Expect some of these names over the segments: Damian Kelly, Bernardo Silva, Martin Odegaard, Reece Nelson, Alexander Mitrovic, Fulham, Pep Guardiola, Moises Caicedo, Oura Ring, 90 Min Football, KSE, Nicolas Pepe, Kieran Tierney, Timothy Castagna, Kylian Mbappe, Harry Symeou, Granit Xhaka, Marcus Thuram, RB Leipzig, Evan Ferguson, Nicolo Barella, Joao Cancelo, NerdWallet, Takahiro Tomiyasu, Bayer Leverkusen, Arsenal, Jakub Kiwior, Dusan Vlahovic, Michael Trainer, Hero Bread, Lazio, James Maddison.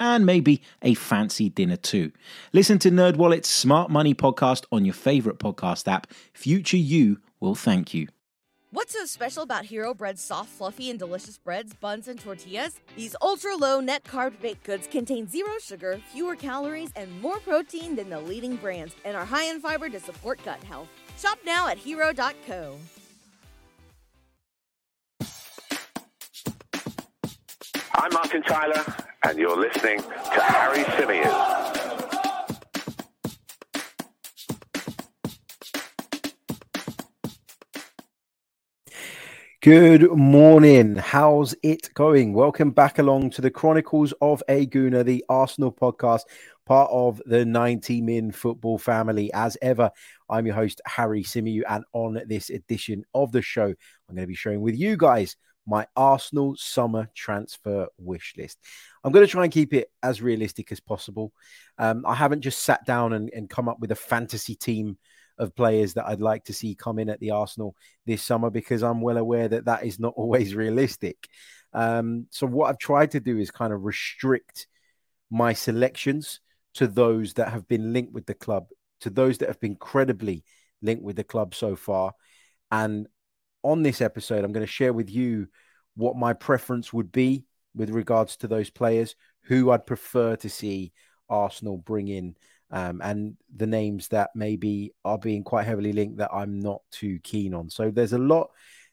and maybe a fancy dinner too. Listen to NerdWallet's Smart Money Podcast on your favorite podcast app. Future you will thank you. What's so special about Hero Bread's soft, fluffy, and delicious breads, buns, and tortillas? These ultra-low net-carb baked goods contain zero sugar, fewer calories, and more protein than the leading brands, and are high in fiber to support gut health. Shop now at Hero.co. I'm Martin Tyler, and you're listening to Harry Symeou. Good morning. How's it going? Welcome back along to the Chronicles of a Gooner, the Arsenal podcast, part of the 90 Min football family. As ever, I'm your host, Harry Symeou, and on this edition of the show, I'm going to be sharing with you guys my Arsenal summer transfer wish list. I'm going to try and keep it as realistic as possible. I haven't just sat down and come up with a fantasy team of players that I'd like to see come in at the Arsenal this summer, because I'm well aware that that is not always realistic. So what I've tried to do is kind of restrict my selections to those that have been linked with the club, to those that have been credibly linked with the club so far. And on this episode, I'm going to share with you what my preference would be with regards to those players, who I'd prefer to see Arsenal bring in, and the names that maybe are being quite heavily linked that I'm not too keen on. So there's a lot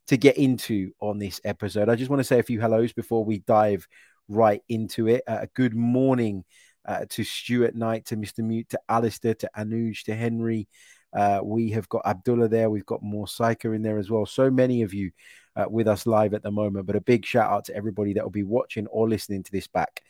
to get into on this episode. I just want to say a few hellos before we dive right into it. Good morning to Stuart Knight, to Mr. Mute, to Alistair, to Anuj, to Henry. We have got Abdullah there. We've got more Saika in there as well. So many of you with us live at the moment. But a big shout out to everybody that will be watching or listening to this back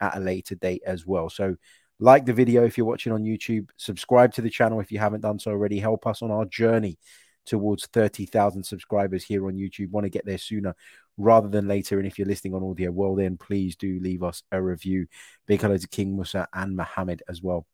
at a later date as well. So like the video if you're watching on YouTube, subscribe to the channel if you haven't done so already. Help us on our journey towards 30,000 subscribers here on YouTube. Want to get there sooner rather than later. And if you're listening on audio, well then, please do leave us a review. Big hello to King Musa and Mohammed as well,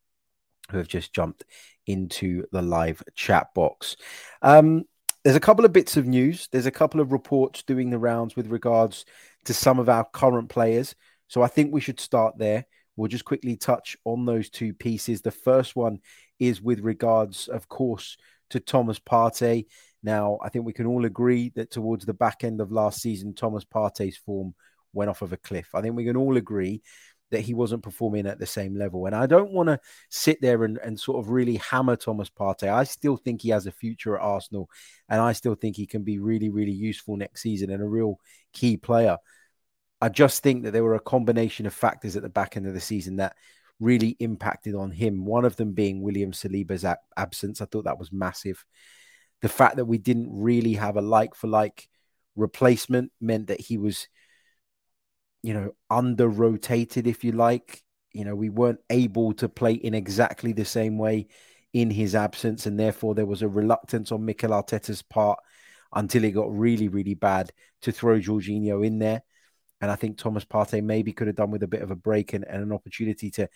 who have just jumped into the live chat box. There's a couple of bits of news. There's a couple of reports doing the rounds with regards to some of our current players. So I think we should start there. We'll just quickly touch on those two pieces. The first one is with regards, of course, to Thomas Partey. Now, I think we can all agree that towards the back end of last season, Thomas Partey's form went off of a cliff. I think we can all agree that he wasn't performing at the same level. And I don't want to sit there and sort of really hammer Thomas Partey. I still think he has a future at Arsenal, and I still think he can be really, really useful next season and a real key player. I just think that there were a combination of factors at the back end of the season that really impacted on him. One of them being William Saliba's absence. I thought that was massive. The fact that we didn't really have a like-for-like replacement meant that he was, under-rotated, if you like. We weren't able to play in exactly the same way in his absence, and therefore there was a reluctance on Mikel Arteta's part until it got really, really bad to throw Jorginho in there. And I think Thomas Partey maybe could have done with a bit of a break and an opportunity to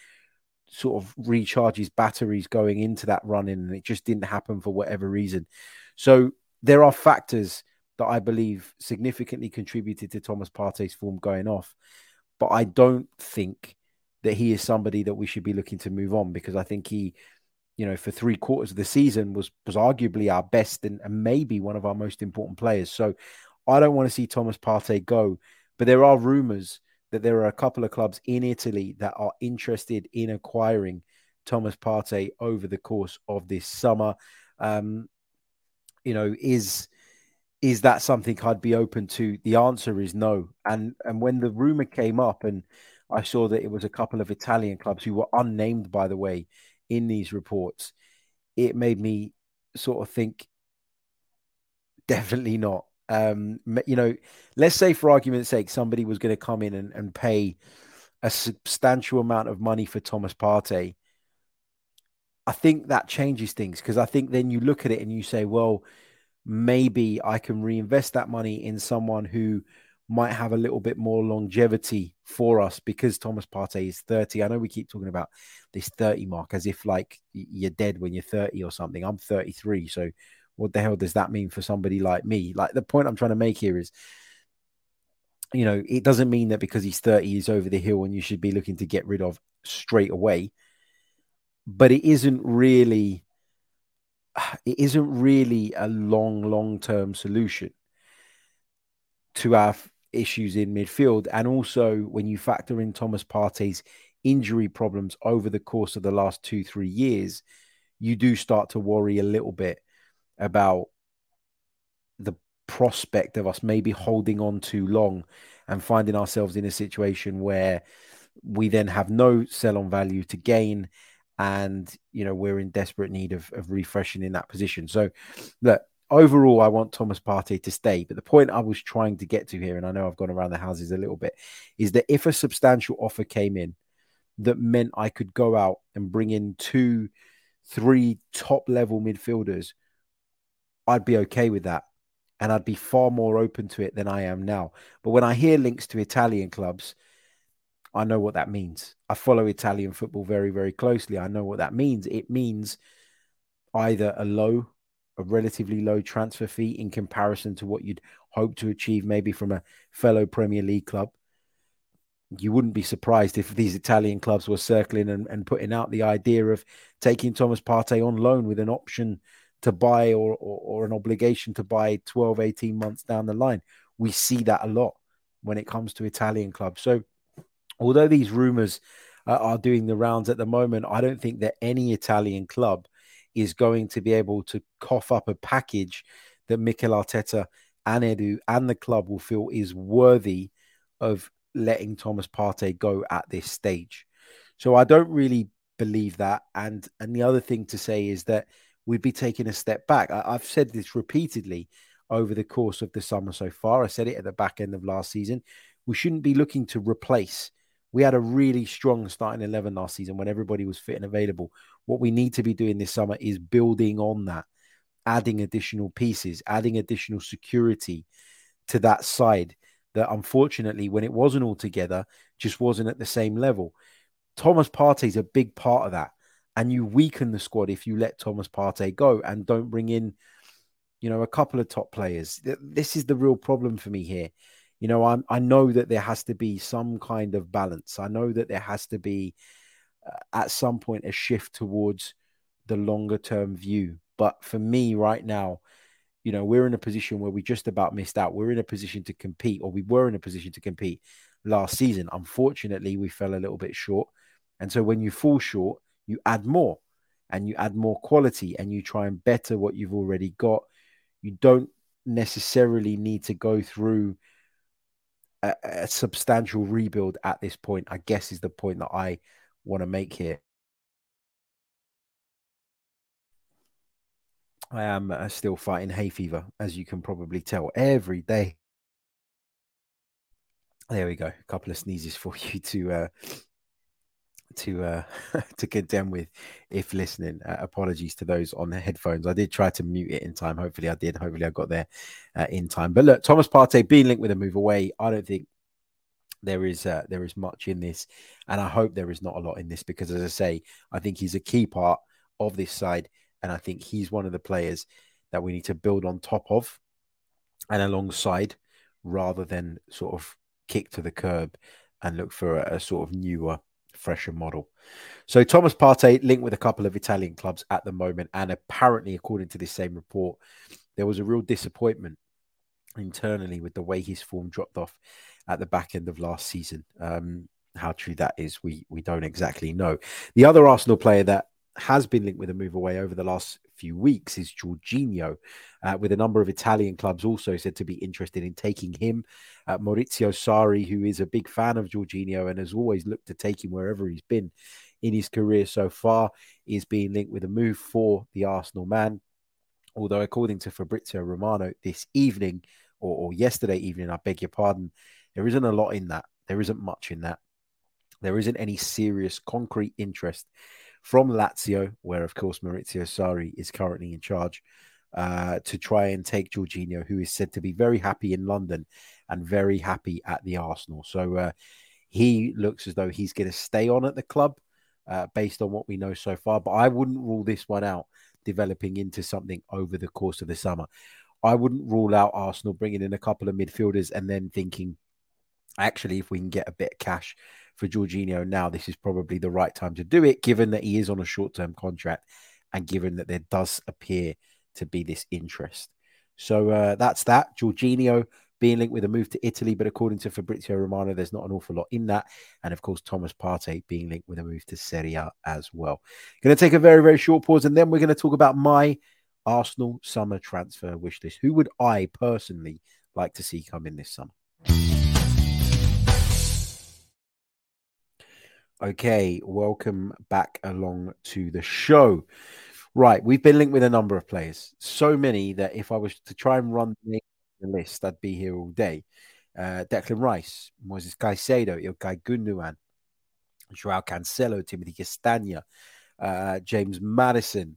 sort of recharge his batteries going into that run-in. And it just didn't happen for whatever reason. So there are factors that I believe significantly contributed to Thomas Partey's form going off. But I don't think that he is somebody that we should be looking to move on, because I think he, for 3 quarters of the season was arguably our best and maybe one of our most important players. So I don't want to see Thomas Partey go. But there are rumours that there are a couple of clubs in Italy that are interested in acquiring Thomas Partey over the course of this summer. Is that something I'd be open to? The answer is no. And when the rumour came up and I saw that it was a couple of Italian clubs who were unnamed, by the way, in these reports, it made me sort of think, definitely not. Let's say for argument's sake, somebody was going to come in and pay a substantial amount of money for Thomas Partey, I think that changes things, because I think then you look at it and you say, well, maybe I can reinvest that money in someone who might have a little bit more longevity for us, because Thomas Partey is 30. I know we keep talking about this 30 mark as if like you're dead when you're 30 or something. I'm 33. So what the hell does that mean for somebody like me? Like, the point I'm trying to make here is, you know, it doesn't mean that because he's 30, he's over the hill and you should be looking to get rid of straight away. But it isn't really a long-term solution to our issues in midfield. And also when you factor in Thomas Partey's injury problems over the course of the last 2-3 years, you do start to worry a little bit about the prospect of us maybe holding on too long and finding ourselves in a situation where we then have no sell-on value to gain. And, you know, we're in desperate need of refreshing in that position. So, look, overall, I want Thomas Partey to stay. But the point I was trying to get to here, and I know I've gone around the houses a little bit, is that if a substantial offer came in that meant I could go out and bring in 2-3 top-level midfielders, I'd be okay with that. And I'd be far more open to it than I am now. But when I hear links to Italian clubs, I know what that means. I follow Italian football very, very closely. I know what that means. It means either a relatively low transfer fee in comparison to what you'd hope to achieve maybe from a fellow Premier League club. You wouldn't be surprised if these Italian clubs were circling and putting out the idea of taking Thomas Partey on loan with an option to buy or an obligation to buy 12, 18 months down the line. We see that a lot when it comes to Italian clubs. So, although these rumours are doing the rounds at the moment, I don't think that any Italian club is going to be able to cough up a package that Mikel Arteta and Edu and the club will feel is worthy of letting Thomas Partey go at this stage. So I don't really believe that. And the other thing to say is that we'd be taking a step back. I've said this repeatedly over the course of the summer so far. I said it at the back end of last season. We shouldn't be looking to replace. We had a really strong starting 11 last season when everybody was fit and available. What we need to be doing this summer is building on that, adding additional pieces, adding additional security to that side that, unfortunately, when it wasn't all together, just wasn't at the same level. Thomas Partey is a big part of that. And you weaken the squad if you let Thomas Partey go and don't bring in, you know, a couple of top players. This is the real problem for me here. You know, I know that there has to be some kind of balance. I know that there has to be, at some point, a shift towards the longer-term view. But for me right now, you know, we're in a position where we just about missed out. We're in a position to compete, or we were in a position to compete last season. Unfortunately, we fell a little bit short. And so when you fall short, you add more, and you add more quality, and you try and better what you've already got. You don't necessarily need to go through a substantial rebuild at this point, I guess, is the point that I want to make here. I am still fighting hay fever, as you can probably tell, every day. There we go. A couple of sneezes for you to contend with if listening. Apologies to those on the headphones. I did try to mute it in time. Hopefully I did. Hopefully I got there in time. But look, Thomas Partey being linked with a move away, I don't think there is much in this. And I hope there is not a lot in this, because, as I say, I think he's a key part of this side. And I think he's one of the players that we need to build on top of and alongside, rather than sort of kick to the curb and look for a sort of newer, fresher model. So Thomas Partey linked with a couple of Italian clubs at the moment, and apparently, according to this same report, there was a real disappointment internally with the way his form dropped off at the back end of last season. How true that is, we don't exactly know. The other Arsenal player that has been linked with a move away over the last few weeks is Jorginho, with a number of Italian clubs also said to be interested in taking him. Maurizio Sarri, who is a big fan of Jorginho and has always looked to take him wherever he's been in his career so far, is being linked with a move for the Arsenal man. Although, according to Fabrizio Romano this evening, or yesterday evening, I beg your pardon, there isn't a lot in that. There isn't much in that. There isn't any serious concrete interest from Lazio, where, of course, Maurizio Sarri is currently in charge, to try and take Jorginho, who is said to be very happy in London and very happy at the Arsenal. So he looks as though he's going to stay on at the club based on what we know so far. But I wouldn't rule this one out developing into something over the course of the summer. I wouldn't rule out Arsenal bringing in a couple of midfielders and then thinking, actually, if we can get a bit of cash for Jorginho now, this is probably the right time to do it, given that he is on a short-term contract and given that there does appear to be this interest. So that's that. Jorginho being linked with a move to Italy, but according to Fabrizio Romano, there's not an awful lot in that. And of course, Thomas Partey being linked with a move to Serie A as well. Going to take a very, very short pause, and then we're going to talk about my Arsenal summer transfer wish list. Who would I personally like to see come in this summer? Okay, welcome back along to the show. Right, we've been linked with a number of players. So many that if I was to try and run the list, I'd be here all day. Declan Rice, Moises Caicedo, Ilkay Gundogan, Joao Cancelo, Timothy Castagna, James Maddison.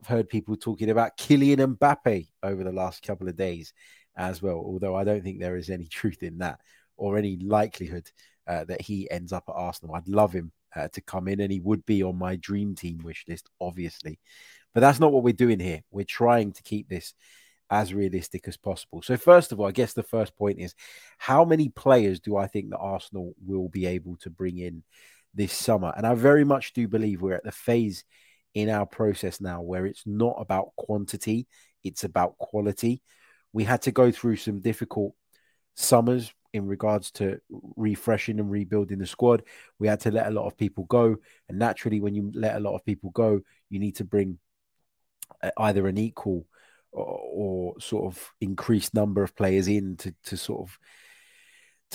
I've heard people talking about Kylian Mbappe over the last couple of days as well, although I don't think there is any truth in that or any likelihood that he ends up at Arsenal. I'd love him to come in, and he would be on my dream team wish list, obviously. But that's not what we're doing here. We're trying to keep this as realistic as possible. So first of all, I guess the first point is, how many players do I think that Arsenal will be able to bring in this summer? And I very much do believe we're at the phase in our process now where it's not about quantity, it's about quality. We had to go through some difficult summers in regards to refreshing and rebuilding the squad. We had to let a lot of people go. And naturally, when you let a lot of people go, you need to bring either an equal or sort of increased number of players in to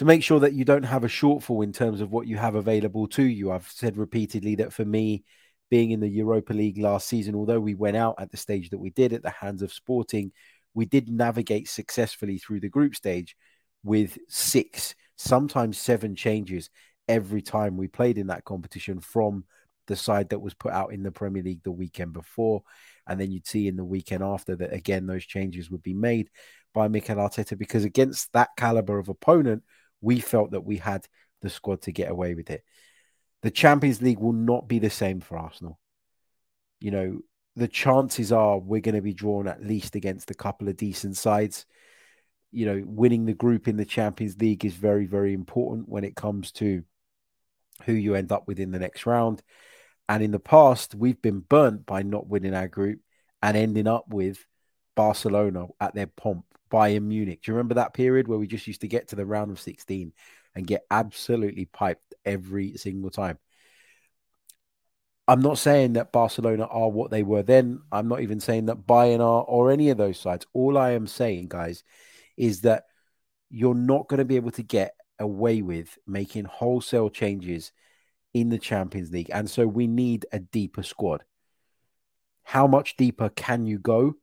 make sure that you don't have a shortfall in terms of what you have available to you. I've said repeatedly that for me, being in the Europa League last season, although we went out at the stage that we did at the hands of Sporting, we did navigate successfully through the group stage with 6, sometimes 7 changes every time we played in that competition from the side that was put out in the Premier League the weekend before. And then you'd see in the weekend after that, again, those changes would be made by Mikel Arteta, because against that caliber of opponent, we felt that we had the squad to get away with it. The Champions League will not be the same for Arsenal. You know, the chances are we're going to be drawn at least against a couple of decent sides. You know, winning the group in the Champions League is very, very important when it comes to who you end up with in the next round. And in the past, we've been burnt by not winning our group and ending up with Barcelona at their pomp, Bayern Munich. Do you remember that period where we just used to get to the round of 16 and get absolutely piped every single time? I'm not saying that Barcelona are what they were then. I'm not even saying that Bayern are or any of those sides. All I am saying, guys, is that you're not going to be able to get away with making wholesale changes in the Champions League. And so we need a deeper squad. How much deeper can you go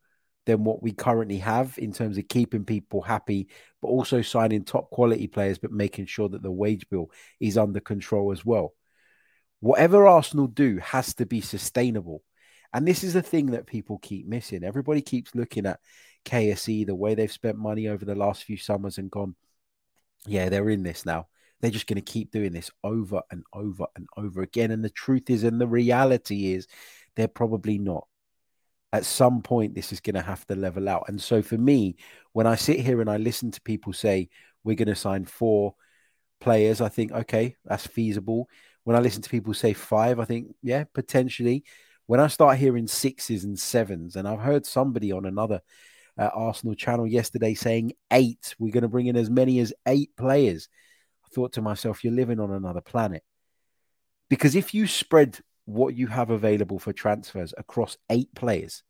than what we currently have in terms of keeping people happy, but also signing top quality players, but making sure that the wage bill is under control as well? Whatever Arsenal do has to be sustainable. And this is the thing that people keep missing. Everybody keeps looking at KSE, the way they've spent money over the last few summers and gone, yeah, they're in this now. They're just going to keep doing this over and over and over again. And the truth is, and the reality is, they're probably not. At some point, this is going to have to level out. And so for me, when I sit here and I listen to people say, we're going to sign 4 players, I think, okay, that's feasible. When I listen to people say 5, I think, yeah, potentially. When I start hearing 6s and 7s, and I've heard somebody on another Arsenal channel yesterday saying 8, we're going to bring in as many as 8 players. I thought to myself, you're living on another planet. Because if you spread what you have available for transfers across 8 players,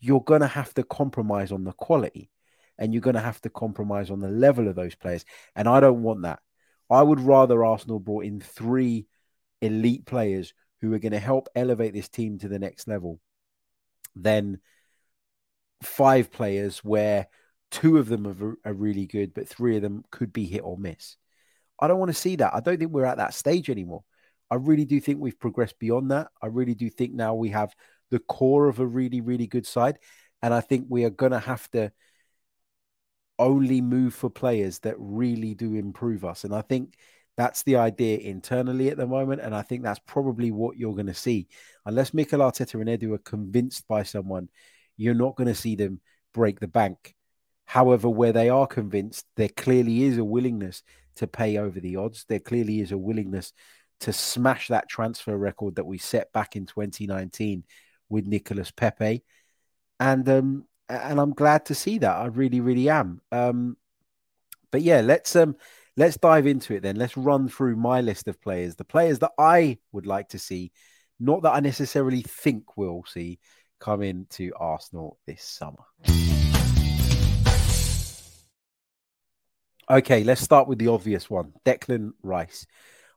you're going to have to compromise on the quality, and you're going to have to compromise on the level of those players. And I don't want that. I would rather Arsenal brought in 3 elite players who are going to help elevate this team to the next level, then 5 players where 2 of them are really good, but 3 of them could be hit or miss. I don't want to see that. I don't think we're at that stage anymore. I really do think we've progressed beyond that. I really do think now we have the core of a really, really good side. And I think we are going to have to only move for players that really do improve us. And I think that's the idea internally at the moment. And I think that's probably what you're going to see. Unless Mikel Arteta and Edu are convinced by someone, you're not going to see them break the bank. However, where they are convinced, there clearly is a willingness to pay over the odds. There clearly is a willingness to smash that transfer record that we set back in 2019 with Nicolas Pepe. And I'm glad to see that. I really, really am. But yeah, let's dive into it then. Let's run through my list of players, the players that I would like to see, not that I necessarily think we'll see come into Arsenal this summer. Okay, let's start with the obvious one, Declan Rice.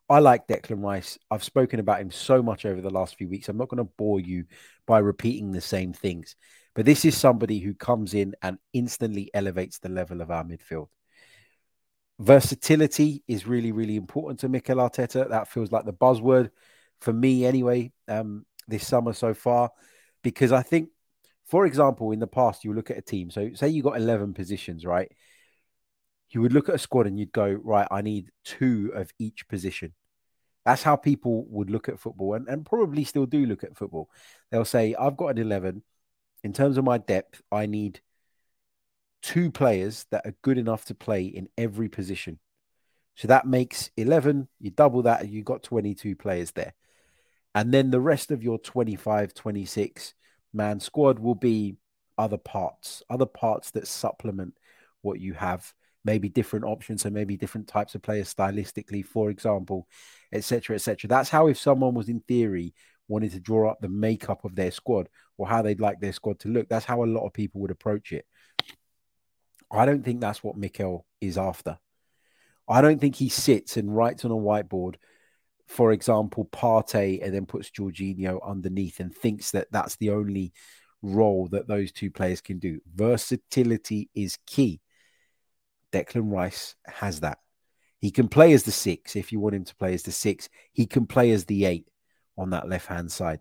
I like Declan Rice. I've spoken about him so much over the last few weeks. I'm not going to bore you by repeating the same things. But this is somebody who comes in and instantly elevates the level of our midfield. Versatility is really, really important to Mikel Arteta. That feels like the buzzword for me anyway this summer so far. Because I think, for example, in the past, you look at a team. So say you got 11 positions, right? You would look at a squad and you'd go, right, I need two of each position. That's how people would look at football and probably still do look at football. They'll say, I've got an 11. In terms of my depth, I need two players that are good enough to play in every position. So that makes 11. You double that and you've got 22 players there. And then the rest of your 25, 26-man squad will be other parts that supplement what you have. Maybe different options, so maybe different types of players stylistically, for example, etc., etc. That's how, if someone was in theory wanting to draw up the makeup of their squad or how they'd like their squad to look, that's how a lot of people would approach it. I don't think that's what Mikel is after. I don't think he sits and writes on a whiteboard, for example, Partey, and then puts Jorginho underneath and thinks that that's the only role that those two players can do. Versatility is key. Declan Rice has that. He can play as the six if you want him to play as the six. He can play as the eight on that left-hand side.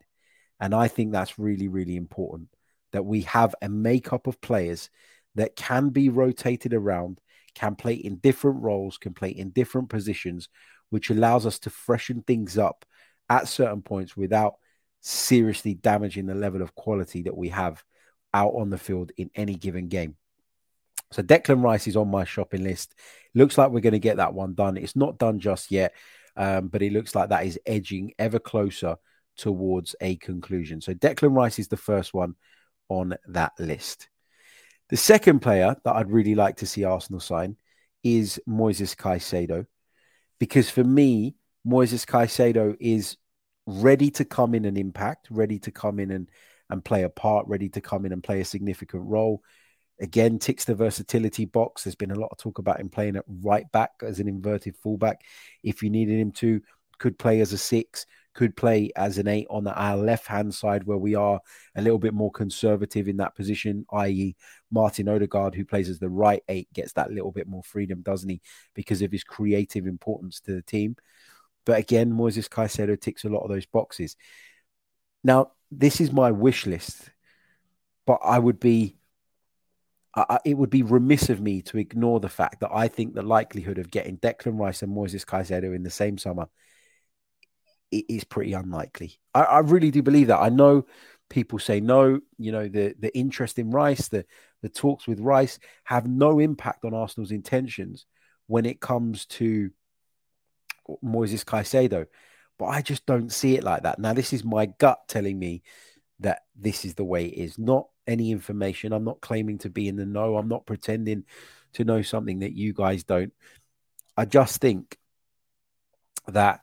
And I think that's really, really important, that we have a makeup of players that can be rotated around, can play in different roles, can play in different positions, which allows us to freshen things up at certain points without seriously damaging the level of quality that we have out on the field in any given game. So Declan Rice is on my shopping list. Looks like we're going to get that one done. It's not done just yet, but it looks like that is edging ever closer towards a conclusion. So Declan Rice is the first one on that list. The second player that I'd really like to see Arsenal sign is Moises Caicedo, because for me, Moises Caicedo is ready to come in and impact, ready to come in and play a part, ready to come in and play a significant role. Again, ticks the versatility box. There's been a lot of talk about him playing at right back as an inverted fullback. If you needed him to, could play as a six, could play as an eight on our left-hand side where we are a little bit more conservative in that position, i.e. Martin Odegaard, who plays as the right eight, gets that little bit more freedom, doesn't he? Because of his creative importance to the team. But again, Moises Caicedo ticks a lot of those boxes. Now, this is my wish list, but it would be remiss of me to ignore the fact that I think the likelihood of getting Declan Rice and Moises Caicedo in the same summer is pretty unlikely. I really do believe that. I know people say no, you know, the interest in Rice, the talks with Rice have no impact on Arsenal's intentions when it comes to Moises Caicedo. But I just don't see it like that. Now, this is my gut telling me that this is the way it is. Not any information. I'm not claiming to be in the know. I'm not pretending to know something that you guys don't. I just think that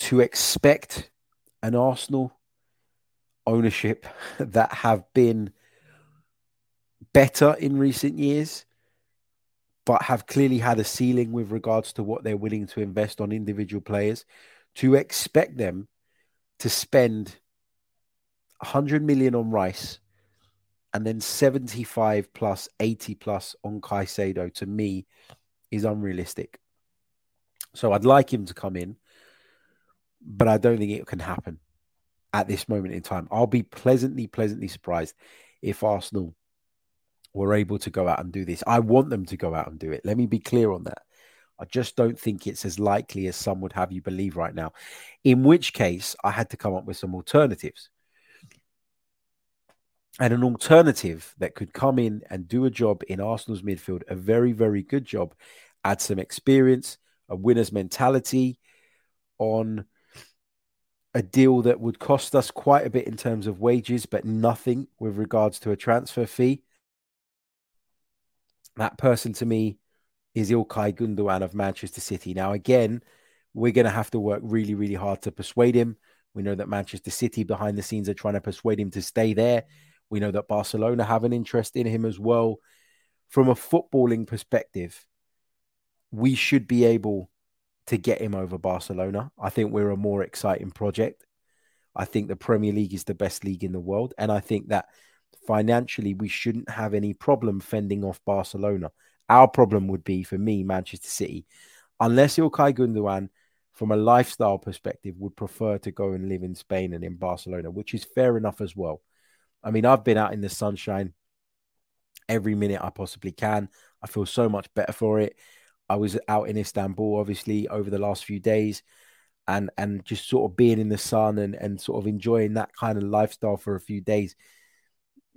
to expect an Arsenal ownership that have been better in recent years, but have clearly had a ceiling with regards to what they're willing to invest on individual players, to expect them to spend 100 million on Rice and then 75 plus, 80 plus on Caicedo, to me, is unrealistic. So I'd like him to come in, but I don't think it can happen at this moment in time. I'll be pleasantly surprised if Arsenal were able to go out and do this. I want them to go out and do it. Let me be clear on that. I just don't think it's as likely as some would have you believe right now, in which case I had to come up with some alternatives. And an alternative that could come in and do a job in Arsenal's midfield, a very, very good job, add some experience, a winner's mentality on a deal that would cost us quite a bit in terms of wages, but nothing with regards to a transfer fee. That person to me is Ilkay Gundogan of Manchester City. Now, again, we're going to have to work really, really hard to persuade him. We know that Manchester City behind the scenes are trying to persuade him to stay there. We know that Barcelona have an interest in him as well. From a footballing perspective, we should be able to get him over Barcelona. I think we're a more exciting project. I think the Premier League is the best league in the world. And I think that financially, we shouldn't have any problem fending off Barcelona. Our problem would be, for me, Manchester City. Unless Ilkay Gundogan, from a lifestyle perspective, would prefer to go and live in Spain and in Barcelona, which is fair enough as well. I mean, I've been out in the sunshine every minute I possibly can. I feel so much better for it. I was out in Istanbul, obviously, over the last few days and just sort of being in the sun and sort of enjoying that kind of lifestyle for a few days.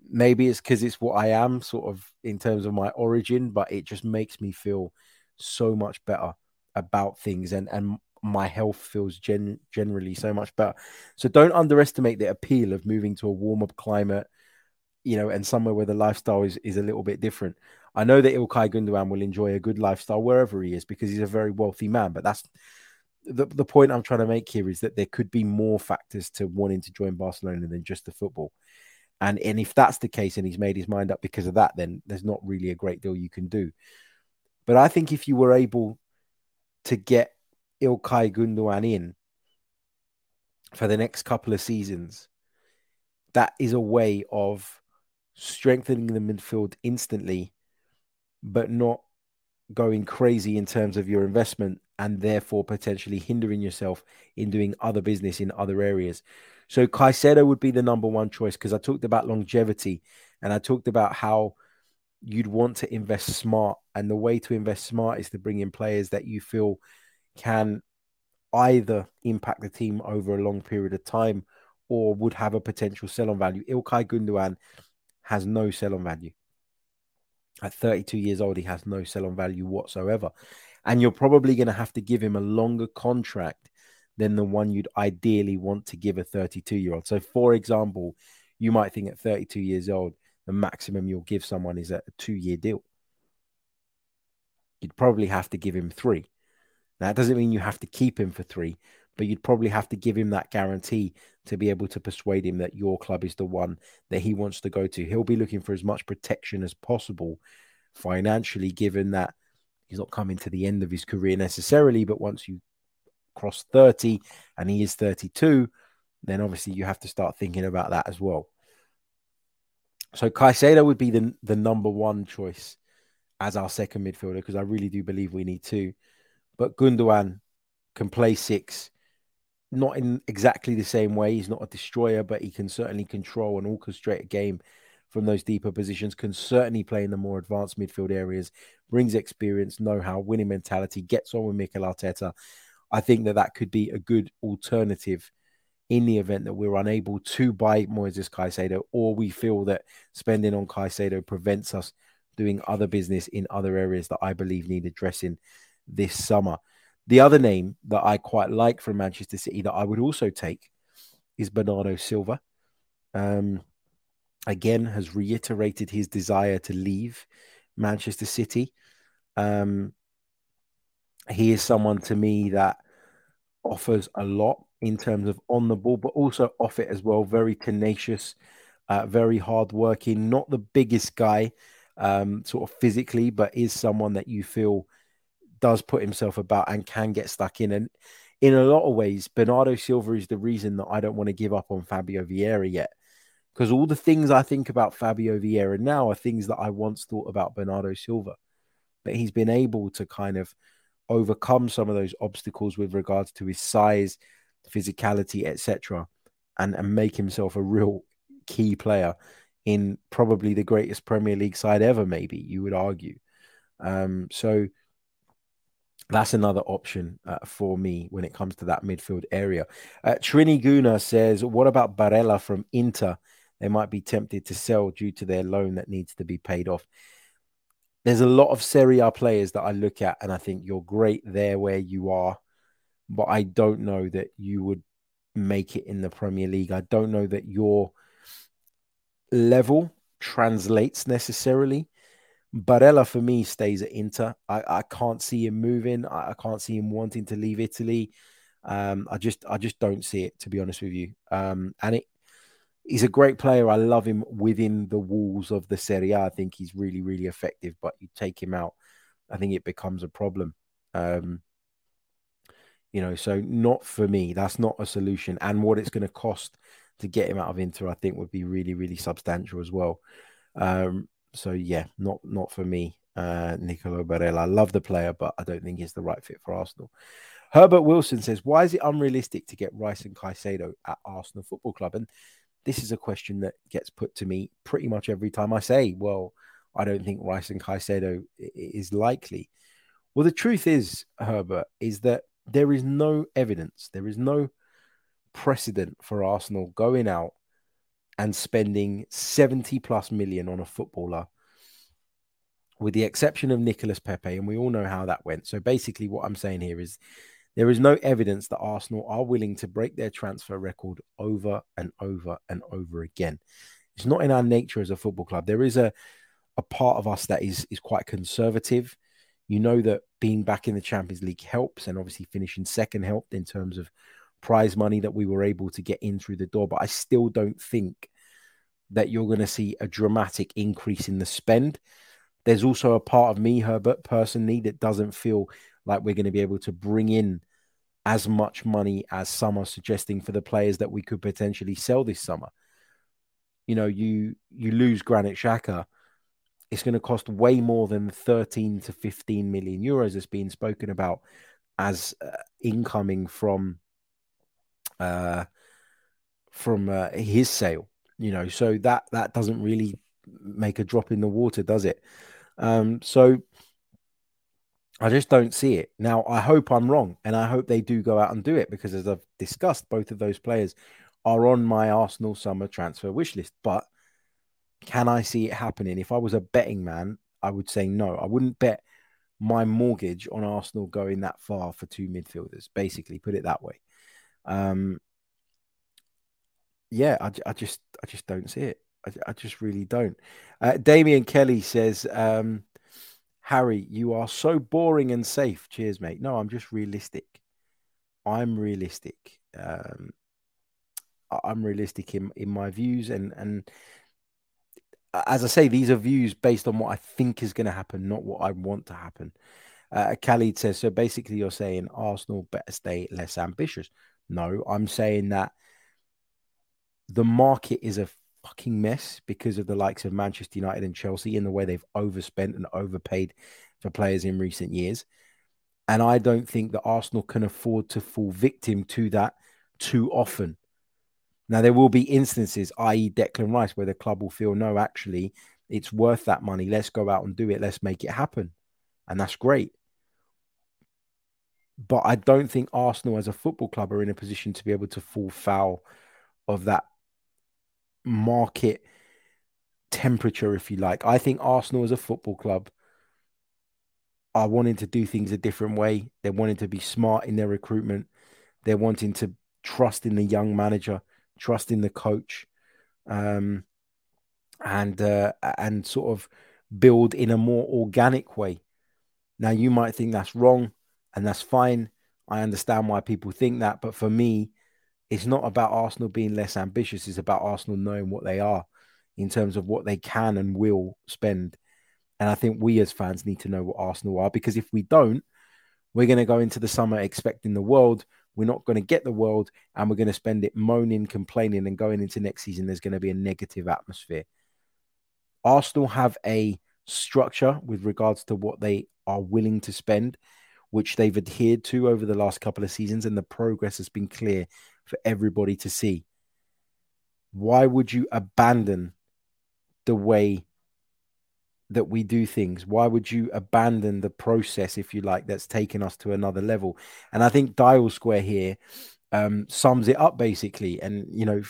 Maybe it's because it's what I am, sort of, in terms of my origin, but it just makes me feel so much better about things and my health feels generally so much better. So don't underestimate the appeal of moving to a warmer climate, you know, and somewhere where the lifestyle is a little bit different. I know that Ilkay Gundogan will enjoy a good lifestyle wherever he is because he's a very wealthy man. But that's the point I'm trying to make here, is that there could be more factors to wanting to join Barcelona than just the football. And if that's the case and he's made his mind up because of that, then there's not really a great deal you can do. But I think if you were able to get Ilkay Gundogan in for the next couple of seasons, that is a way of strengthening the midfield instantly, but not going crazy in terms of your investment and therefore potentially hindering yourself in doing other business in other areas. So Caicedo would be the number one choice, because I talked about longevity and I talked about how you'd want to invest smart. And the way to invest smart is to bring in players that you feel can either impact the team over a long period of time or would have a potential sell-on value. Ilkay Gundogan has no sell-on value. At 32 years old, he has no sell-on value whatsoever. And you're probably going to have to give him a longer contract than the one you'd ideally want to give a 32-year-old. So, for example, you might think at 32 years old, the maximum you'll give someone is a 2-year deal. You'd probably have to give him 3. Now, that doesn't mean you have to keep him for 3, but you'd probably have to give him that guarantee to be able to persuade him that your club is the one that he wants to go to. He'll be looking for as much protection as possible financially, given that he's not coming to the end of his career necessarily, but once you cross 30 and he is 32, then obviously you have to start thinking about that as well. So Caicedo would be the number one choice as our second midfielder, because I really do believe we need 2. But Gundogan can play 6, not in exactly the same way. He's not a destroyer, but he can certainly control and orchestrate a game from those deeper positions, can certainly play in the more advanced midfield areas, brings experience, know-how, winning mentality, gets on with Mikel Arteta. I think that could be a good alternative in the event that we're unable to buy Moises Caicedo, or we feel that spending on Caicedo prevents us doing other business in other areas that I believe need addressing this summer. The other name that I quite like from Manchester City that I would also take is Bernardo Silva. Again, has reiterated his desire to leave Manchester City. He is someone to me that offers a lot in terms of on the ball, but also off it as well. Very tenacious, very hardworking, not the biggest guy sort of physically, but is someone that you feel does put himself about and can get stuck in. And in a lot of ways, Bernardo Silva is the reason that I don't want to give up on Fabio Vieira yet, because all the things I think about Fabio Vieira now are things that I once thought about Bernardo Silva, but he's been able to kind of overcome some of those obstacles with regards to his size, physicality, etc., and make himself a real key player in probably the greatest Premier League side ever, maybe, you would argue. So that's another option for me when it comes to that midfield area. Trini Guna says, what about Barella from Inter? They might be tempted to sell due to their loan that needs to be paid off. There's a lot of Serie A players that I look at and I think you're great there where you are, but I don't know that you would make it in the Premier League. I don't know that your level translates necessarily. Barella, for me, stays at Inter. I can't see him moving. I can't see him wanting to leave Italy. I just don't see it, to be honest with you. He's a great player. I love him within the walls of the Serie A. I think he's really, really effective, but you take him out, I think it becomes a problem. So not for me. That's not a solution. And what it's going to cost to get him out of Inter, I think, would be really, really substantial as well. Not for me, Nicolò Barella. I love the player, but I don't think he's the right fit for Arsenal. Herbert Wilson says, why is it unrealistic to get Rice and Caicedo at Arsenal Football Club? And this is a question that gets put to me pretty much every time I say, well, I don't think Rice and Caicedo is likely. Well, the truth is, Herbert, is that there is no evidence. There is no precedent for Arsenal going out and spending 70 plus million on a footballer, with the exception of Nicolas Pepe. And we all know how that went. So basically what I'm saying here is there is no evidence that Arsenal are willing to break their transfer record over and over and over again. It's not in our nature as a football club. There is a part of us that is quite conservative. You know that being back in the Champions League helps, and obviously finishing second helped in terms of prize money that we were able to get in through the door. But I still don't think that you're going to see a dramatic increase in the spend. There's also a part of me, Herbert, personally, that doesn't feel like we're going to be able to bring in as much money as some are suggesting for the players that we could potentially sell this summer. You know, you lose Granit Xhaka, it's going to cost way more than 13 to 15 million euros that's being spoken about as incoming from his sale, so that doesn't really make a drop in the water, does it? So I just don't see it. Now, I hope I'm wrong, and I hope they do go out and do it, because as I've discussed, both of those players are on my Arsenal summer transfer wish list. But can I see it happening? If I was a betting man, I would say no. I wouldn't bet my mortgage on Arsenal going that far for two midfielders, basically, put it that way. I just don't see it. I just really don't. Damian Kelly says, Harry, you are so boring and safe. Cheers, mate. No, I'm just realistic. I'm realistic. I'm realistic in my views. And as I say, these are views based on what I think is going to happen, not what I want to happen. Khalid says, so basically you're saying Arsenal better stay less ambitious. No, I'm saying that the market is a fucking mess because of the likes of Manchester United and Chelsea and the way they've overspent and overpaid for players in recent years. And I don't think that Arsenal can afford to fall victim to that too often. Now, there will be instances, i.e. Declan Rice, where the club will feel, no, actually, it's worth that money. Let's go out and do it. Let's make it happen. And that's great. But I don't think Arsenal as a football club are in a position to be able to fall foul of that market temperature, if you like. I think Arsenal as a football club are wanting to do things a different way. They're wanting to be smart in their recruitment. They're wanting to trust in the young manager, trust in the coach, and sort of build in a more organic way. Now, you might think that's wrong, and that's fine. I understand why people think that. But for me, it's not about Arsenal being less ambitious. It's about Arsenal knowing what they are in terms of what they can and will spend. And I think we as fans need to know what Arsenal are, because if we don't, we're going to go into the summer expecting the world. We're not going to get the world, and we're going to spend it moaning, complaining, and going into next season, there's going to be a negative atmosphere. Arsenal have a structure with regards to what they are willing to spend. which they've adhered to over the last couple of seasons, and the progress has been clear for everybody to see. Why would you abandon the way that we do things? Why would you abandon the process, if you like, that's taken us to another level? And I think Dial Square here sums it up, basically. And, you know,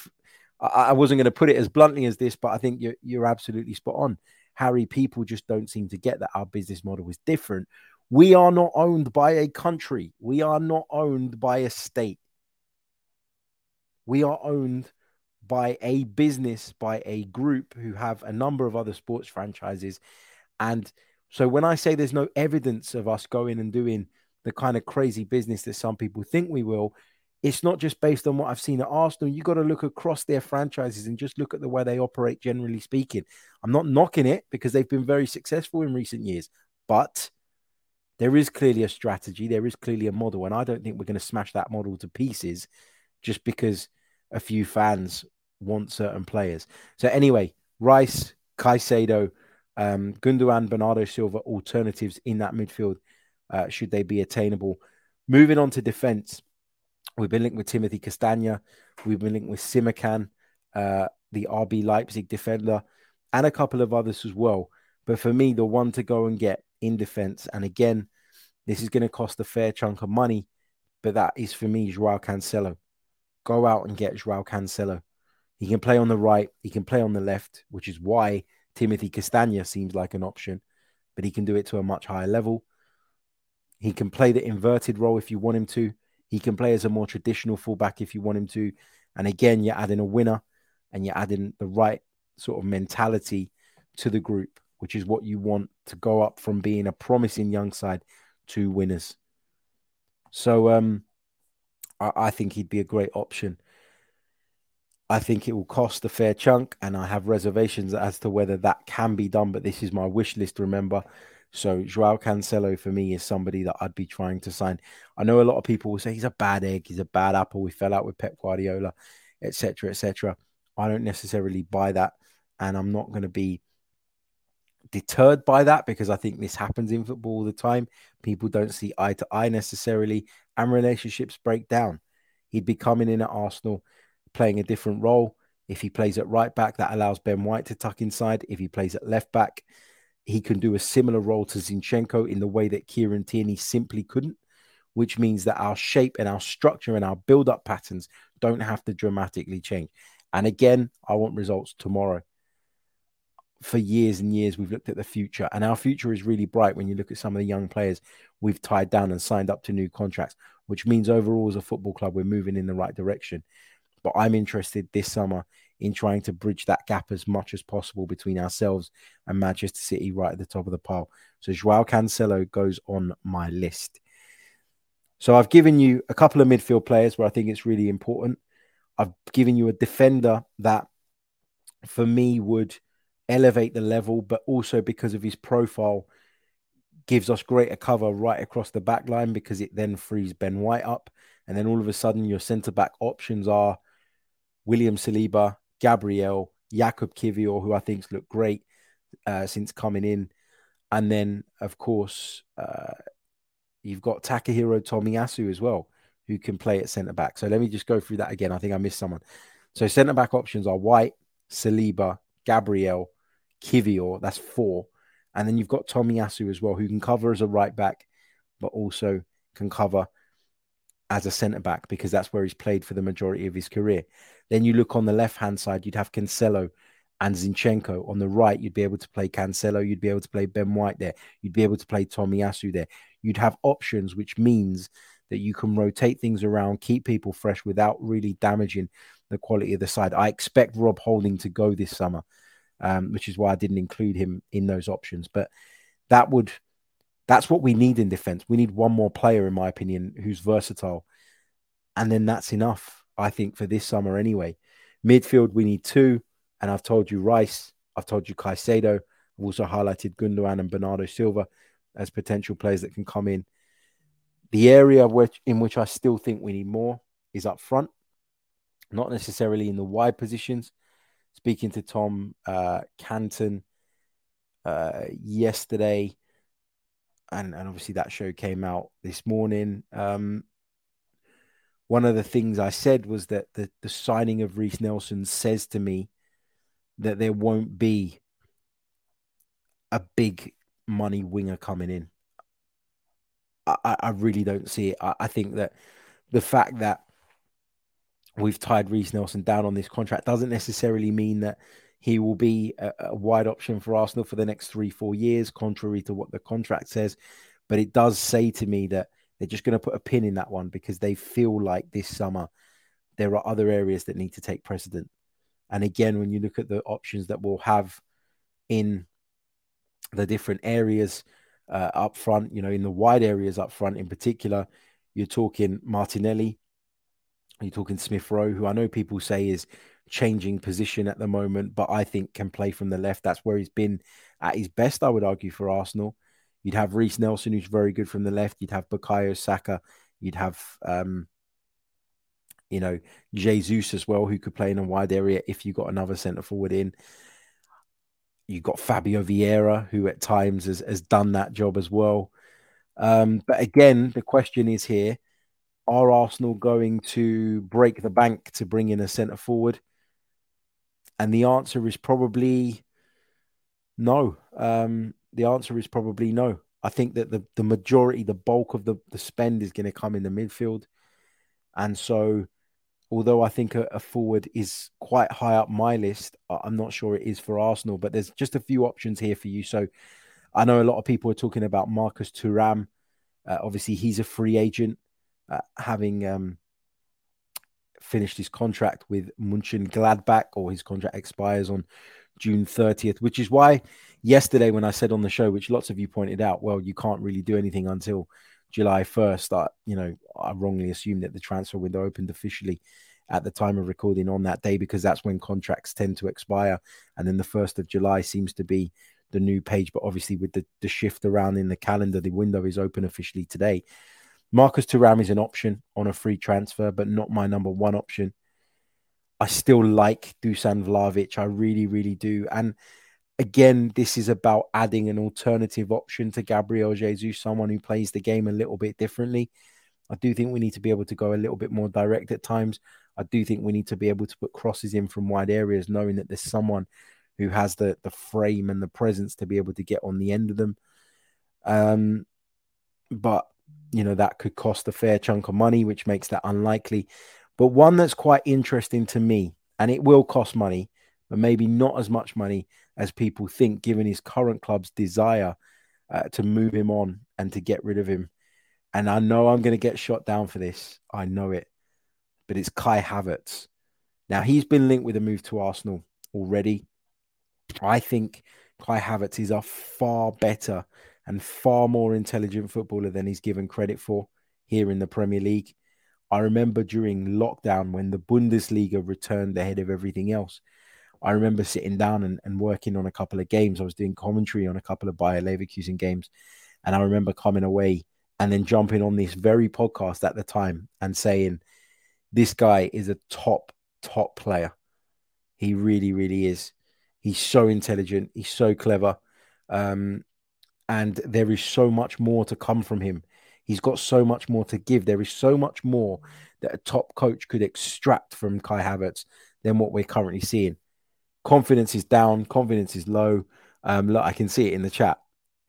I wasn't going to put it as bluntly as this, but I think you're absolutely spot on. Harry, people just don't seem to get that our business model is different. We are not owned by a country. We are not owned by a state. We are owned by a business, by a group who have a number of other sports franchises. And so when I say there's no evidence of us going and doing the kind of crazy business that some people think we will, it's not just based on what I've seen at Arsenal. You've got to look across their franchises and just look at the way they operate, generally speaking. I'm not knocking it because they've been very successful in recent years, but there is clearly a strategy. There is clearly a model. And I don't think we're going to smash that model to pieces just because a few fans want certain players. So anyway, Rice, Caicedo, Gundogan, Bernardo Silva, alternatives in that midfield, should they be attainable. Moving on to defence, we've been linked with Timothy Castagna, we've been linked with Simakan, the RB Leipzig defender, and a couple of others as well. But for me, the one to go and get in defence, and again, this is going to cost a fair chunk of money, but that is for me Joao Cancelo. Go out and get Joao Cancelo. He can play on the right. He can play on the left, which is why Timothy Castagna seems like an option, but he can do it to a much higher level. He can play the inverted role if you want him to. He can play as a more traditional fullback if you want him to. And again, you're adding a winner and you're adding the right sort of mentality to the group, which is what you want to go up from being a promising young side to winners. So I think he'd be a great option. I think it will cost a fair chunk, and I have reservations as to whether that can be done, but this is my wish list, remember. So Joao Cancelo for me is somebody that I'd be trying to sign. I know a lot of people will say he's a bad egg, he's a bad apple, we fell out with Pep Guardiola, etc., etc. I don't necessarily buy that, and I'm not going to be deterred by that because I think this happens in football all the time. People don't see eye to eye necessarily, and relationships break down. He'd be coming in at Arsenal playing a different role. If he plays at right back, that allows Ben White to tuck inside. If he plays at left back, he can do a similar role to Zinchenko in the way that Kieran Tierney simply couldn't, which means that our shape and our structure and our build-up patterns don't have to dramatically change. And again, I want results tomorrow. For years and years, we've looked at the future, and our future is really bright when you look at some of the young players we've tied down and signed up to new contracts, which means overall as a football club, we're moving in the right direction. But I'm interested this summer in trying to bridge that gap as much as possible between ourselves and Manchester City right at the top of the pile. So Joao Cancelo goes on my list. So I've given you a couple of midfield players where I think it's really important. I've given you a defender that for me would elevate the level, but also because of his profile gives us greater cover right across the back line because it then frees Ben White up. And then all of a sudden your centre-back options are William Saliba, Gabriel, Jakub Kiwior, who I think's looked great since coming in. And then, of course, you've got Takahiro Tomiyasu as well, who can play at centre-back. So let me just go through that again. I think I missed someone. So centre-back options are White, Saliba, Gabriel, Kiwior. That's four. And then you've got Tomiyasu as well, who can cover as a right-back, but also can cover as a centre-back because that's where he's played for the majority of his career. Then you look on the left-hand side, you'd have Cancelo and Zinchenko. On the right, you'd be able to play Cancelo. You'd be able to play Ben White there. You'd be able to play Tomiyasu there. You'd have options, which means that you can rotate things around, keep people fresh without really damaging the quality of the side. I expect Rob Holding to go this summer, which is why I didn't include him in those options. But that's what we need in defence. We need one more player, in my opinion, who's versatile. And then that's enough, I think, for this summer anyway. Midfield, we need two. And I've told you Rice. I've told you Caicedo. I've also highlighted Gundogan and Bernardo Silva as potential players that can come in. The area in which I still think we need more is up front. Not necessarily in the wide positions. Speaking to Tom Canton yesterday, and obviously that show came out this morning. One of the things I said was that the signing of Reece Nelson says to me that there won't be a big money winger coming in. I really don't see it. I think that the fact that we've tied Reece Nelson down on this contract doesn't necessarily mean that he will be a wide option for Arsenal for the next 3-4 years, contrary to what the contract says. But it does say to me that they're just going to put a pin in that one because they feel like this summer there are other areas that need to take precedent. And again, when you look at the options that we'll have in the different areas up front, you know, in the wide areas up front in particular, you're talking Martinelli, you're talking Smith Rowe, who I know people say is changing position at the moment, but I think can play from the left. That's where he's been at his best, I would argue, for Arsenal. You'd have Reece Nelson, who's very good from the left. You'd have Bukayo Saka. You'd have, you know, Jesus as well, who could play in a wide area if you got another centre-forward in. You've got Fabio Vieira, who at times has done that job as well. But again, the question is here, are Arsenal going to break the bank to bring in a centre-forward? And the answer is probably no. The answer is probably no. I think that the majority, the bulk of the spend is going to come in the midfield. And so, although I think a forward is quite high up my list, I'm not sure it is for Arsenal, but there's just a few options here for you. So I know a lot of people are talking about Marcus Thuram. Obviously, he's a free agent, having finished his contract with Mönchengladbach, or his contract expires on June 30th, which is why yesterday when I said on the show, which lots of you pointed out, well, you can't really do anything until July 1st. I wrongly assumed that the transfer window opened officially at the time of recording on that day, because that's when contracts tend to expire. And then the 1st of July seems to be the new page. But obviously with the shift around in the calendar, the window is open officially today. Marcus Thuram is an option on a free transfer, but not my number one option. I still like Dusan Vlahovic. I really, really do. And again, this is about adding an alternative option to Gabriel Jesus, someone who plays the game a little bit differently. I do think we need to be able to go a little bit more direct at times. I do think we need to be able to put crosses in from wide areas, knowing that there's someone who has the frame and the presence to be able to get on the end of them. But, you know, that could cost a fair chunk of money, which makes that unlikely. But one that's quite interesting to me, and it will cost money, but maybe not as much money as people think, given his current club's desire to move him on and to get rid of him. And I know I'm going to get shot down for this. I know it. But it's Kai Havertz. Now, he's been linked with a move to Arsenal already. I think Kai Havertz is a far better and far more intelligent footballer than he's given credit for here in the Premier League. I remember during lockdown when the Bundesliga returned ahead of everything else, I remember sitting down and working on a couple of games. I was doing commentary on a couple of Bayer Leverkusen games. And I remember coming away and then jumping on this very podcast at the time and saying, this guy is a top, top player. He really, really is. He's so intelligent. He's so clever. And there is so much more to come from him. He's got so much more to give. There is so much more that a top coach could extract from Kai Havertz than what we're currently seeing. Confidence is down. Confidence is low. Look, I can see it in the chat.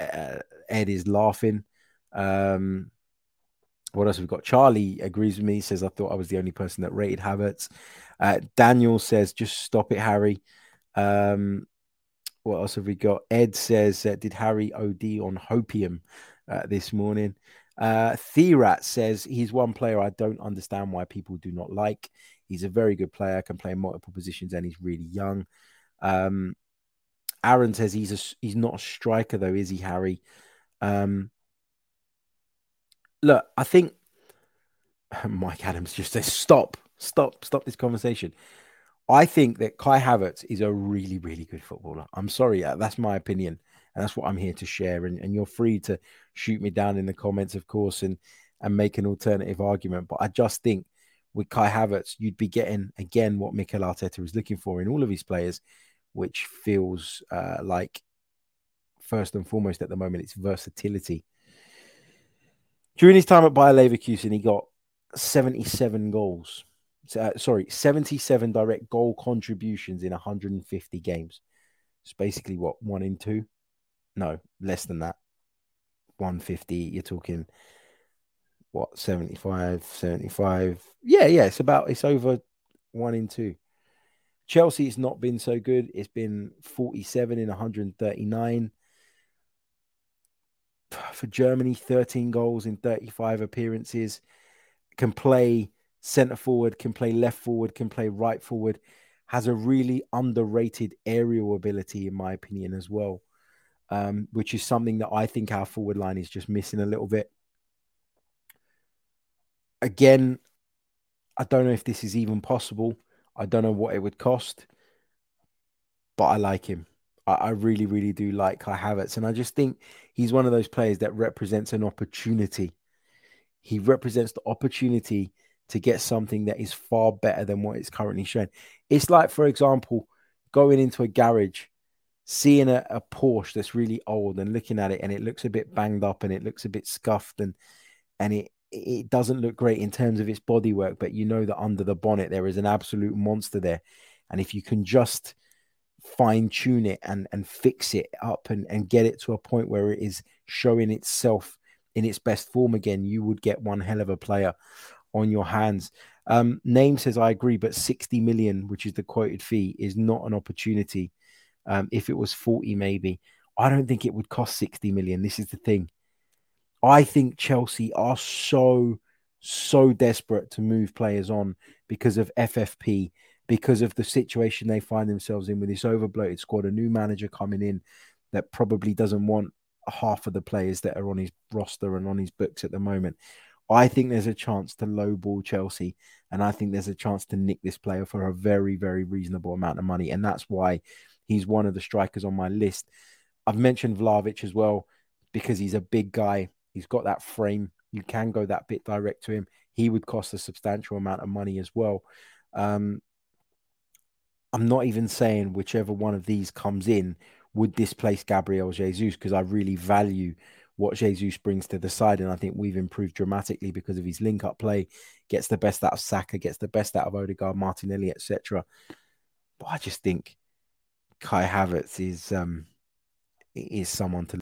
Ed is laughing. What else have we got? Charlie agrees with me. Says, I thought I was the only person that rated Havertz. Daniel says, just stop it, Harry. What else have we got? Ed says, did Harry OD on Hopium this morning? Therat says, he's one player I don't understand why people do not like. He's a very good player, can play multiple positions, and he's really young. Aaron says he's not a striker though, is he, Harry? Look, I think Mike Adams just says stop this conversation. I think that Kai Havertz is a really, really good footballer. I'm sorry, that's my opinion. And that's what I'm here to share. And you're free to shoot me down in the comments, of course, and make an alternative argument. But I just think with Kai Havertz, you'd be getting, again, what Mikel Arteta is looking for in all of his players, which feels like, first and foremost at the moment, it's versatility. During his time at Bayer Leverkusen, he got 77 goals. 77 direct goal contributions in 150 games. It's basically what, one in two? No, less than that. 150, you're talking, what, 75? Yeah, it's over one in two. Chelsea, it's not been so good. It's been 47 in 139. For Germany, 13 goals in 35 appearances. Can play centre forward, can play left forward, can play right forward. Has a really underrated aerial ability, in my opinion, as well, which is something that I think our forward line is just missing a little bit. Again, I don't know if this is even possible. I don't know what it would cost, but I like him. I really, really do like Kai Havertz. And I just think he's one of those players that represents an opportunity. He represents the opportunity to get something that is far better than what it's currently shown. It's like, for example, going into a garage, seeing a Porsche that's really old and looking at it, and it looks a bit banged up and it looks a bit scuffed and it doesn't look great in terms of its bodywork, but you know that under the bonnet there is an absolute monster there. And if you can just fine-tune it and fix it up and get it to a point where it is showing itself in its best form again, you would get one hell of a player on your hands. Name says, I agree, but 60 million, which is the quoted fee, is not an opportunity. If it was 40, maybe. I don't think it would cost 60 million. This is the thing. I think Chelsea are so desperate to move players on because of FFP, because of the situation they find themselves in with this overbloated squad, a new manager coming in that probably doesn't want half of the players that are on his roster and on his books at the moment. I think there's a chance to lowball Chelsea, and I think there's a chance to nick this player for a very, very reasonable amount of money, and that's why he's one of the strikers on my list. I've mentioned Vlahovic as well because he's a big guy. He's got that frame. You can go that bit direct to him. He would cost a substantial amount of money as well. I'm not even saying whichever one of these comes in would displace Gabriel Jesus because I really value what Jesus brings to the side. And I think we've improved dramatically because of his link-up play. Gets the best out of Saka, gets the best out of Odegaard, Martinelli, etc. But I just think Kai Havertz is someone to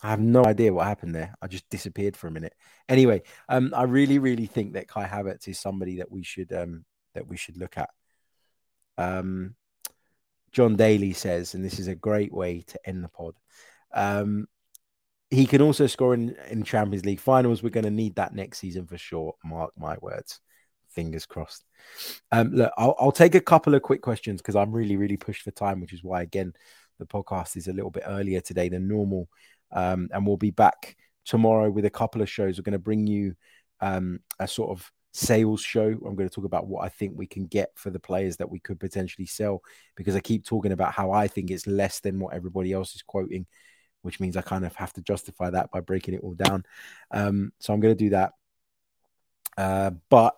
I have no idea what happened there. I just disappeared for a minute. Anyway, I really, really think that Kai Havertz is somebody that we should look at. John Daly says, and this is a great way to end the pod. He can also score in Champions League finals. We're going to need that next season for sure. Mark my words. Fingers crossed. Look, I'll take a couple of quick questions because I'm really, really pushed for time, which is why, again, the podcast is a little bit earlier today than normal. And we'll be back tomorrow with a couple of shows. We're going to bring you a sort of sales show. I'm going to talk about what I think we can get for the players that we could potentially sell because I keep talking about how I think it's less than what everybody else is quoting, which means I kind of have to justify that by breaking it all down. So I'm going to do that. But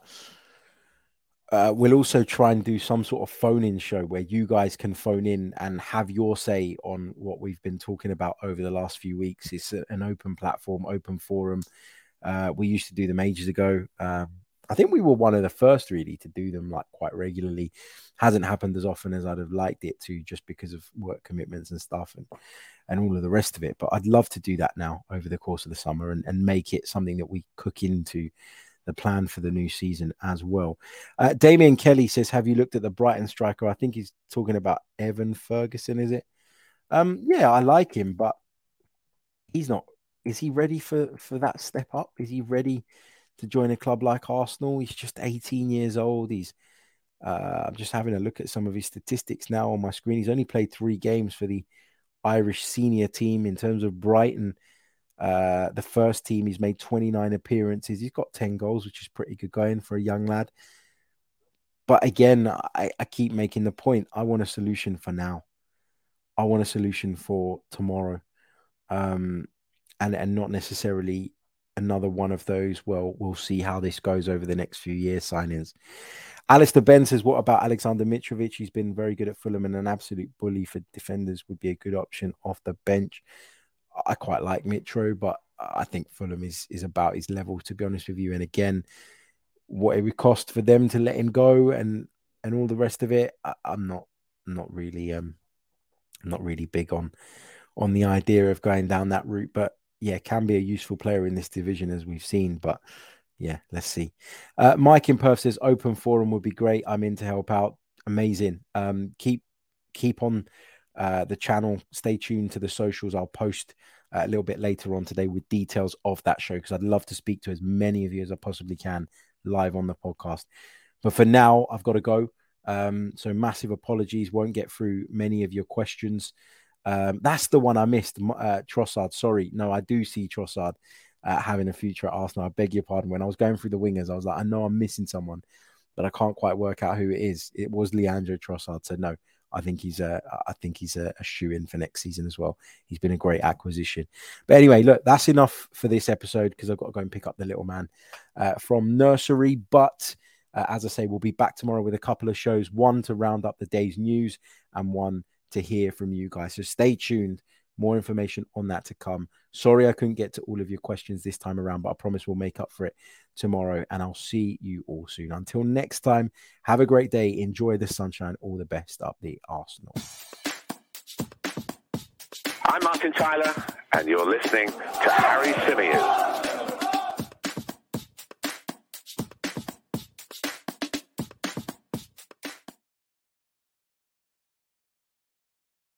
we'll also try and do some sort of phone-in show where you guys can phone in and have your say on what we've been talking about over the last few weeks. It's an open platform, open forum. We used to do them ages ago. I think we were one of the first really to do them like quite regularly. Hasn't happened as often as I'd have liked it to just because of work commitments and stuff and all of the rest of it. But I'd love to do that now over the course of the summer and make it something that we cook into the plan for the new season as well. Damien Kelly says, have you looked at the Brighton striker? I think he's talking about Evan Ferguson, is it? Yeah, I like him, but he's not. Is he ready for that step up? Is he ready to join a club like Arsenal? He's just 18 years old. He's I'm just having a look at some of his statistics now on my screen. He's only played 3 games for the Irish senior team. In terms of Brighton, the first team, he's made 29 appearances. He's got 10 goals, which is pretty good going for a young lad. But again, I keep making the point. I want a solution for now. I want a solution for tomorrow. And not necessarily another one of those. Well, we'll see how this goes over the next few years, signings. Alistair Ben says, what about Alexander Mitrovic? He's been very good at Fulham and an absolute bully for defenders, would be a good option off the bench. I quite like Mitro, but I think Fulham is about his level, to be honest with you. And again, what it would cost for them to let him go and all the rest of it, I'm not really big on the idea of going down that route. But yeah, can be a useful player in this division, as we've seen. But yeah, let's see. Mike in Perth says, open forum would be great. I'm in to help out. Amazing. Keep on the channel. Stay tuned to the socials. I'll post a little bit later on today with details of that show, because I'd love to speak to as many of you as I possibly can live on the podcast. But for now, I've got to go. So massive apologies. Won't get through many of your questions. That's the one I missed. Trossard. Sorry. No, I do see Trossard having a future at Arsenal. I beg your pardon. When I was going through the wingers, I was like, I know I'm missing someone, but I can't quite work out who it is. It was Leandro Trossard. So no, I think he's a shoe-in for next season as well. He's been a great acquisition. But anyway, look, that's enough for this episode, because I've got to go and pick up the little man from nursery. But as I say, we'll be back tomorrow with a couple of shows, one to round up the day's news and one to hear from you guys. So stay tuned. More information on that to come. Sorry I couldn't get to all of your questions this time around, but I promise we'll make up for it tomorrow, and I'll see you all soon. Until next time, have a great day. Enjoy the sunshine. All the best up the Arsenal. I'm Martin Tyler, and you're listening to Harry Symeou.